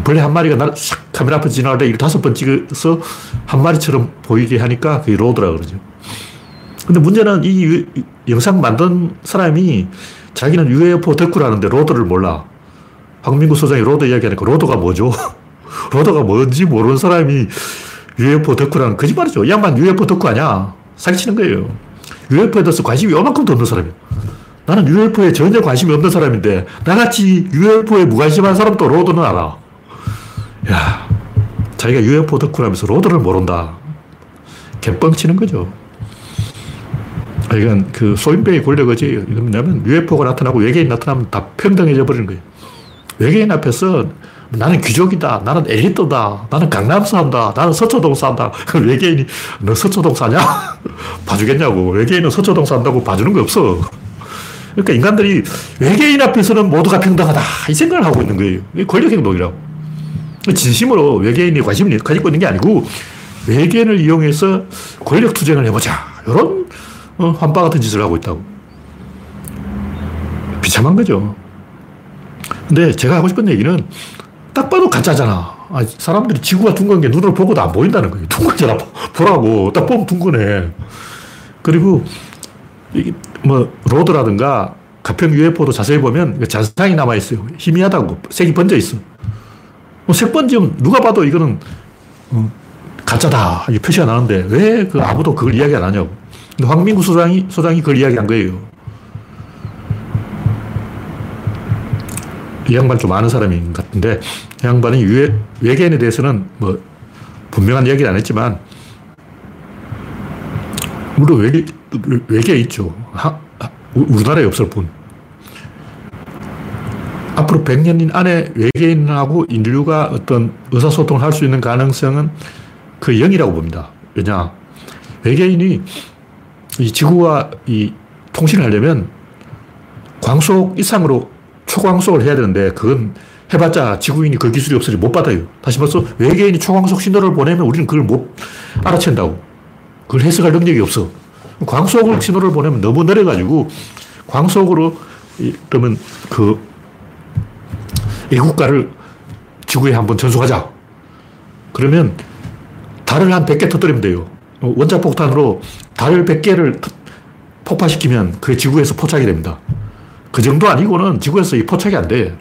벌레 한 마리가 날 싹 카메라 앞에 지나갈 때 이걸 다섯 번 찍어서 한 마리처럼 보이게 하니까 그게 로드라고 그러죠. 근데 문제는 이, 유, 이 영상 만든 사람이 자기는 유에프오 덕후라는데 로드를 몰라. 황민구 소장이 로드 이야기하니까 로드가 뭐죠? 로드가 뭔지 모르는 사람이 유에프오 덕후라는 거짓말이죠. 이 양반 유에프오 덕후 아니야. 사기치는 거예요. 유에프오에 대해서 관심이 요만큼도 없는 사람이야. 나는 유에프오에 전혀 관심이 없는 사람인데 나같이 유에프오에 무관심한 사람도 로드는 알아. 야, 자기가 유에프오 덕후라면서 로드를 모른다. 개뻥치는 거죠. 이건 그 소인배의 권력이지. 이건 뭐냐면 유에프오가 나타나고 외계인 나타나면 다 평등해져 버리는 거예요. 외계인 앞에서 나는 귀족이다, 나는 엘리트다, 나는 강남 산다, 나는 서초동 산다. 그럼 외계인이 너 서초동 사냐? 봐주겠냐고. 외계인은 서초동 산다고 봐주는 거 없어. 그러니까 인간들이 외계인 앞에서는 모두가 평등하다 이 생각을 하고 있는 거예요. 이게 권력행동이라고. 진심으로 외계인이 관심을 가지고 있는 게 아니고 외계인을 이용해서 권력투쟁을 해보자, 이런 어, 환바 같은 짓을 하고 있다고. 비참한 거죠. 근데 제가 하고 싶은 얘기는 딱 봐도 가짜잖아. 아니, 사람들이 지구가 둥근 게 눈으로 보고도 안 보인다는 거예요. 둥근잖아. 보라고. 딱 보면 둥근해. 그리고 이게 뭐 로드라든가 가평 유에프오도 자세히 보면 잔상이 남아있어요. 희미하다고. 색이 번져있어. 뭐 색 번지면 누가 봐도 이거는 어, 가짜다 이 표시가 나는데 왜 그 아무도 그걸 이야기 안 하냐고. 근데 황민구 소장이, 소장이 그걸 이야기한 거예요. 이 양반 좀 아는 사람인 것 같은데, 이 양반이 유해, 외계인에 대해서는 뭐 분명한 이야기를 안 했지만, 물론 외계, 외계에 있죠. 하, 우리나라에 없을 뿐. 앞으로 백 년 안에 외계인하고 인류가 어떤 의사소통을 할 수 있는 가능성은 그 영이라고 봅니다. 왜냐? 외계인이 이 지구와 이 통신을 하려면 광속 이상으로 초광속을 해야 되는데 그건 해봤자 지구인이 그 기술이 없으니 못 받아요. 다시 말해서 외계인이 초광속 신호를 보내면 우리는 그걸 못 알아챈다고. 그걸 해석할 능력이 없어. 광속으로 신호를 보내면 너무 느려가지고 광속으로 그러면 그 애국가를 지구에 한번 전송하자. 그러면 달을 한 백 개 터뜨리면 돼요. 원자폭탄으로 달을 백 개를 폭파시키면 그게 지구에서 포착이 됩니다. 그 정도 아니고는 지구에서 이 포착이 안 돼.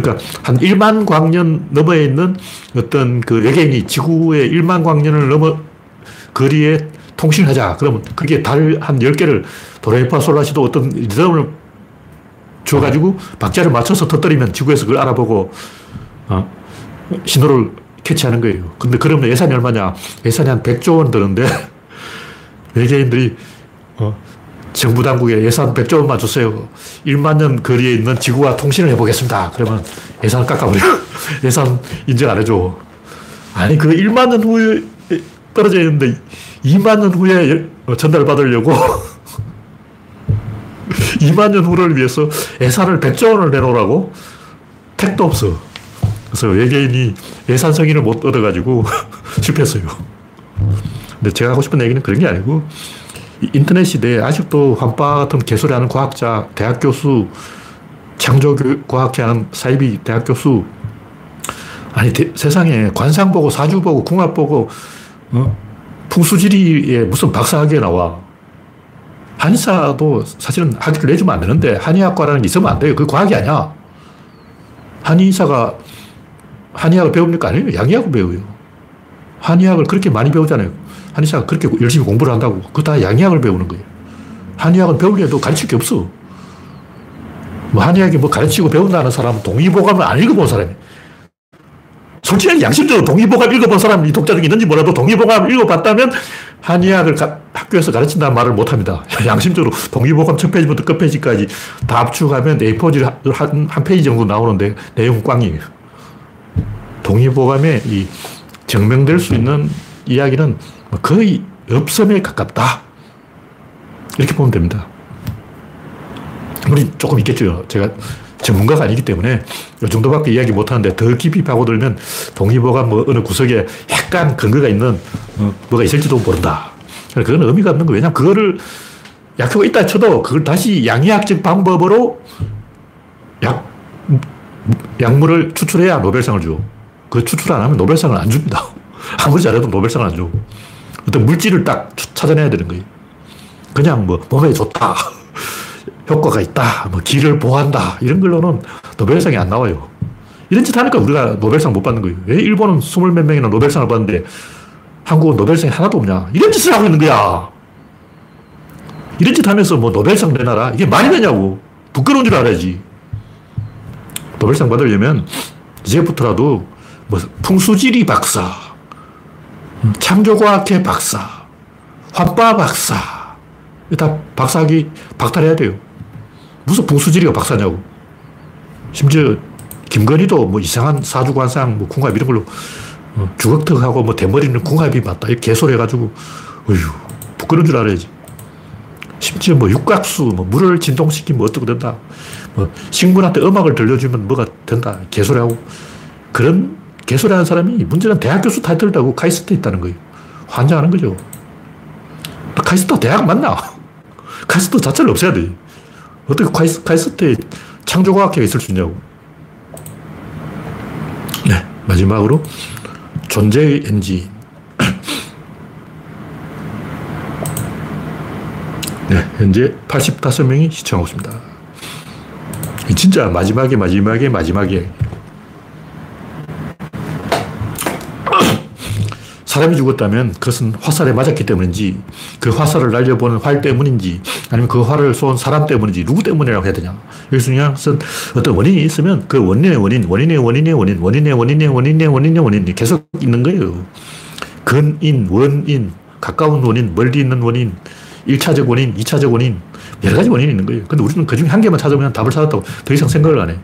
그러니까 한 일만 광년 넘어에 있는 어떤 그 외계인이 지구의 일만 광년을 넘어 거리에 통신을 하자. 그러면 그게 달 한 열 개를 도레미파 솔라시도 어떤 리듬을 줘가지고 박자를 맞춰서 터뜨리면 지구에서 그걸 알아보고 어? 신호를 캐치하는 거예요. 근데 그러면 예산이 얼마냐? 예산이 한 백조 원 드는데 외계인들이 어? 정부 당국에 예산 백조 원만 주세요. 일만 년 거리에 있는 지구와 통신을 해보겠습니다. 그러면 예산을 깎아버려. 예산 인정 안 해줘. 아니, 그 일만 년 후에 떨어져 있는데 이만 년 후에 전달받으려고 이만 년 후를 위해서 예산을 백조 원을 내놓으라고? 택도 없어. 그래서 외계인이 예산 승인을 못 얻어가지고 실패했어요. 근데 제가 하고 싶은 얘기는 그런 게 아니고 인터넷 시대에 아직도 환빠 같은 개소리 하는 과학자, 대학 교수, 창조과학회 하는 사이비 대학 교수, 아니 대, 세상에 관상 보고 사주 보고 궁합 보고 어? 풍수지리에 무슨 박사학위에 나와. 한의사도 사실은 학위를 내주면 안 되는데 한의학과라는 게 있으면 안 돼요. 그게 과학이 아니야. 한의사가 한의학을 배웁니까? 아니에요. 양의학을 배워요. 한의학을 그렇게 많이 배우잖아요. 한의사가 그렇게 열심히 공부를 한다고. 그거 다 양의학을 배우는 거예요. 한의학은 배우려도 가르칠 게 없어. 뭐 한의학이 뭐 가르치고 배운다는 사람은 동의보감을 안 읽어본 사람이에요. 솔직히 양심적으로 동의보감 읽어본 사람이 독자 중에 있는지 몰라도 동의보감 읽어봤다면 한의학을 가, 학교에서 가르친다는 말을 못합니다. 양심적으로 동의보감 첫 페이지부터 끝 페이지까지 다 압축하면 에이 포지를 한, 한 페이지 정도 나오는데 내용 꽝이에요. 동의보감에 이 증명될 수 있는 이야기는 거의 없음에 가깝다. 이렇게 보면 됩니다. 물론 조금 있겠죠. 제가 전문가가 아니기 때문에 이 정도밖에 이야기 못하는데 더 깊이 파고들면 동의보감 뭐 어느 구석에 약간 근거가 있는 뭐가 있을지도 모른다. 그건 의미가 없는 거예요. 왜냐하면 그거를 약효가 있다 쳐도 그걸 다시 양의학적 방법으로 약, 약물을 추출해야 노벨상을 줘. 그 추출 안 하면 노벨상을 안 줍니다. 아무리 잘해도 노벨상을 안 줘. 어떤 물질을 딱 찾아내야 되는 거예요. 그냥 뭐 몸에 좋다, 효과가 있다, 뭐 기를 보한다, 이런 걸로는 노벨상이 안 나와요. 이런 짓 하니까 우리가 노벨상 못 받는 거예요. 왜 일본은 스물 몇 명이나 노벨상을 받는데 한국은 노벨상이 하나도 없냐? 이런 짓을 하고 있는 거야. 이런 짓 하면서 뭐 노벨상 내놔라, 이게 말이 되냐고. 부끄러운 줄 알아야지. 노벨상 받으려면 이제부터라도 뭐 풍수지리 박사, 창조과학회 박사, 환빠 박사, 다 박사학위 박탈해야 돼요. 무슨 풍수지리가 박사냐고. 심지어 김건희도 뭐 이상한 사주관상, 뭐 궁합 이런 걸로 주걱턱하고 뭐 대머리는 궁합이 맞다, 이렇게 개소리 해가지고, 어휴, 부끄러운 줄 알아야지. 심지어 뭐 육각수, 뭐 물을 진동시키면 어떻게 된다, 뭐 식물한테 음악을 들려주면 뭐가 된다, 개소리하고. 그런 개소리하는 사람이 문제는 대학 교수 타이틀을 따고 카이스트에 있다는 거예요. 환장하는 거죠. 카이스트 대학 맞나? 카이스트 자체를 없애야 돼. 어떻게 카이스트, 카이스트에 창조과학회가 있을 수 있냐고. 네, 마지막으로 존재의 엔진. 네, 현재 팔십오 명이 시청하고 있습니다. 진짜 마지막에 마지막에 마지막에 사람이 죽었다면 그것은 화살에 맞았기 때문인지, 그 화살을 날려보는 활 때문인지, 아니면 그 활을 쏜 사람 때문인지, 누구 때문이라고 해야 되냐. 여기서 중요한 것은 어떤 원인이 있으면 그 원인의 원인, 원인의 원인의 원인, 원인의 원인의 원인의 원인의 원인이 계속 있는 거예요. 근인, 원인, 가까운 원인, 멀리 있는 원인, 일 차적 원인, 이 차적 원인, 여러 가지 원인이 있는 거예요. 근데 우리는 그 중에 한 개만 찾으면 답을 찾았다고 더 이상 생각을 안 해.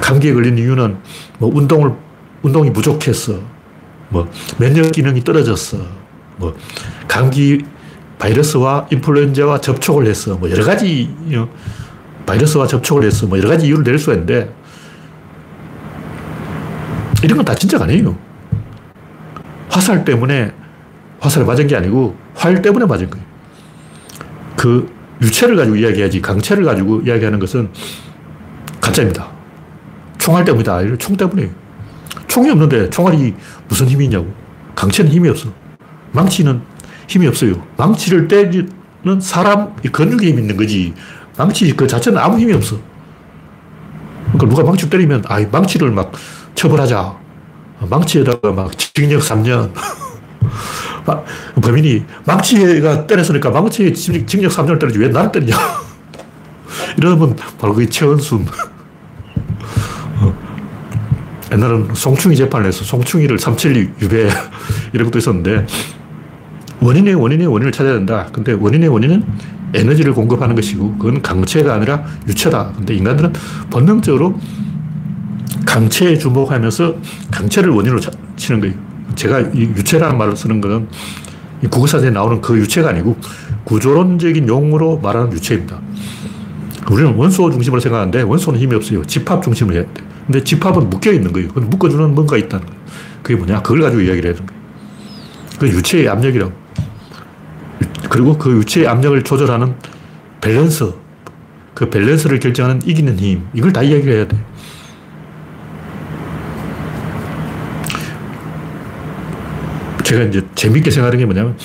감기에 걸린 이유는 뭐 운동을 운동이 부족했어, 뭐 면역 기능이 떨어졌어, 뭐 감기 바이러스와 인플루엔자와 접촉을 했어, 뭐 여러 가지 바이러스와 접촉을 했어, 뭐 여러 가지 이유를 낼 수가 있는데 이런 건 다 진짜가 아니에요. 화살 때문에 화살을 맞은 게 아니고 활 때문에 맞은 거예요. 그 유체를 가지고 이야기해야지 강체를 가지고 이야기하는 것은 가짜입니다. 총알 때문이다. 총 때문이에요. 총이 없는데 총알이 무슨 힘이 있냐고. 강체는 힘이 없어. 망치는 힘이 없어요. 망치를 때리는 사람 근육에 힘이 있는 거지 망치 그 자체는 아무 힘이 없어. 그러니까 누가 망치를 때리면, 아, 망치를 막 처벌하자. 망치에다가 막 징역 삼 년. 범인이 망치가 때렸으니까 망치에 징역 삼 년을 때리지 왜 나를 때리냐. 이러면 바로 그게 최은순. 옛날은 송충이 재판을 해서 송충이를 삼천리 유배 이런 것도 있었는데 원인의 원인의 원인을 찾아야 된다. 근데 원인의 원인은 에너지를 공급하는 것이고 그건 강체가 아니라 유체다. 근데 인간들은 본능적으로 강체에 주목하면서 강체를 원인으로 치는 거예요. 제가 유체라는 말을 쓰는 것은 국어사전에 나오는 그 유체가 아니고 구조론적인 용어로 말하는 유체입니다. 우리는 원소 중심으로 생각하는데 원소는 힘이 없어요. 집합 중심으로 해야 돼. 근데 집합은 묶여있는 거예요. 묶어주는 뭔가 있다는 거예요. 그게 뭐냐? 그걸 가지고 이야기를 해야 되는 거예요. 그 유체의 압력이라고. 그리고 그 유체의 압력을 조절하는 밸런스. 그 밸런스를 결정하는 이기는 힘. 이걸 다 이야기를 해야 돼. 제가 이제 재밌게 생각하는 게 뭐냐면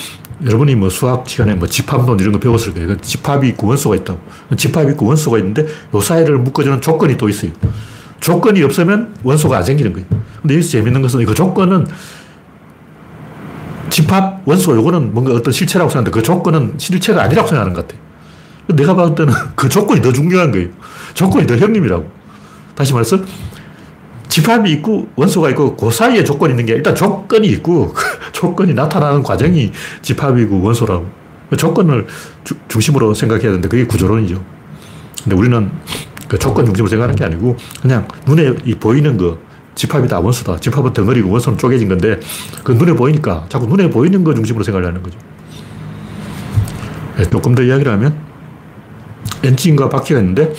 여러분이 뭐 수학 시간에 뭐 집합론 이런 거 배웠을 거예요. 집합이 있고 원소가 있다고. 집합이 있고 원소가 있는데 요 사이를 묶어주는 조건이 또 있어요. 조건이 없으면 원소가 안 생기는 거예요. 근데 여기서 재밌는 것은 그 조건은 집합, 원소, 요거는 뭔가 어떤 실체라고 생각하는데 그 조건은 실체가 아니라고 생각하는 것 같아요. 내가 봤을 때는 그 조건이 더 중요한 거예요. 조건이 더 형님이라고. 다시 말해서 집합이 있고 원소가 있고 그 사이에 조건이 있는 게 일단 조건이 있고 조건이 나타나는 과정이 집합이고 원소라고. 조건을 주, 중심으로 생각해야 되는데 그게 구조론이죠. 근데 우리는 그 조건 중심으로 생각하는 게 아니고 그냥 눈에 이 보이는 거 집합이다 원소다. 집합은 덩어리고 원소는 쪼개진 건데 그 눈에 보이니까 자꾸 눈에 보이는 거 중심으로 생각을 하는 거죠. 네, 조금 더 이야기를 하면 엔진과 바퀴가 있는데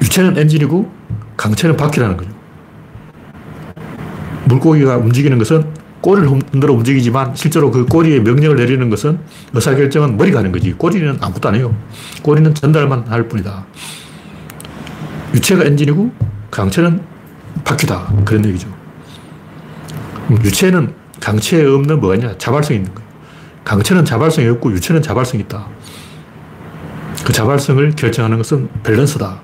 유체는 엔진이고 강체는 바퀴라는 거죠. 물고기가 움직이는 것은 꼬리를 흔들어 움직이지만 실제로 그 꼬리에 명령을 내리는 것은 의사결정은 머리가 하는 거지. 꼬리는 아무것도 안 해요. 꼬리는 전달만 할 뿐이다. 유체가 엔진이고 강체는 바퀴다. 그런 얘기죠. 유체는 강체에 없는 뭐가 있냐? 자발성이 있는 거예요. 강체는 자발성이 없고 유체는 자발성이 있다. 그 자발성을 결정하는 것은 밸런스다.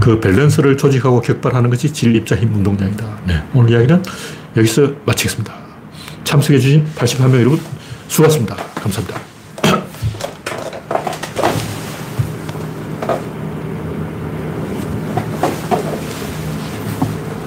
그 밸런스를 조직하고 격발하는 것이 진립자 힘 운동장이다. 네. 오늘 이야기는 여기서 마치겠습니다. 참석해주신 팔십일 명 여러분 수고하셨습니다. 감사합니다.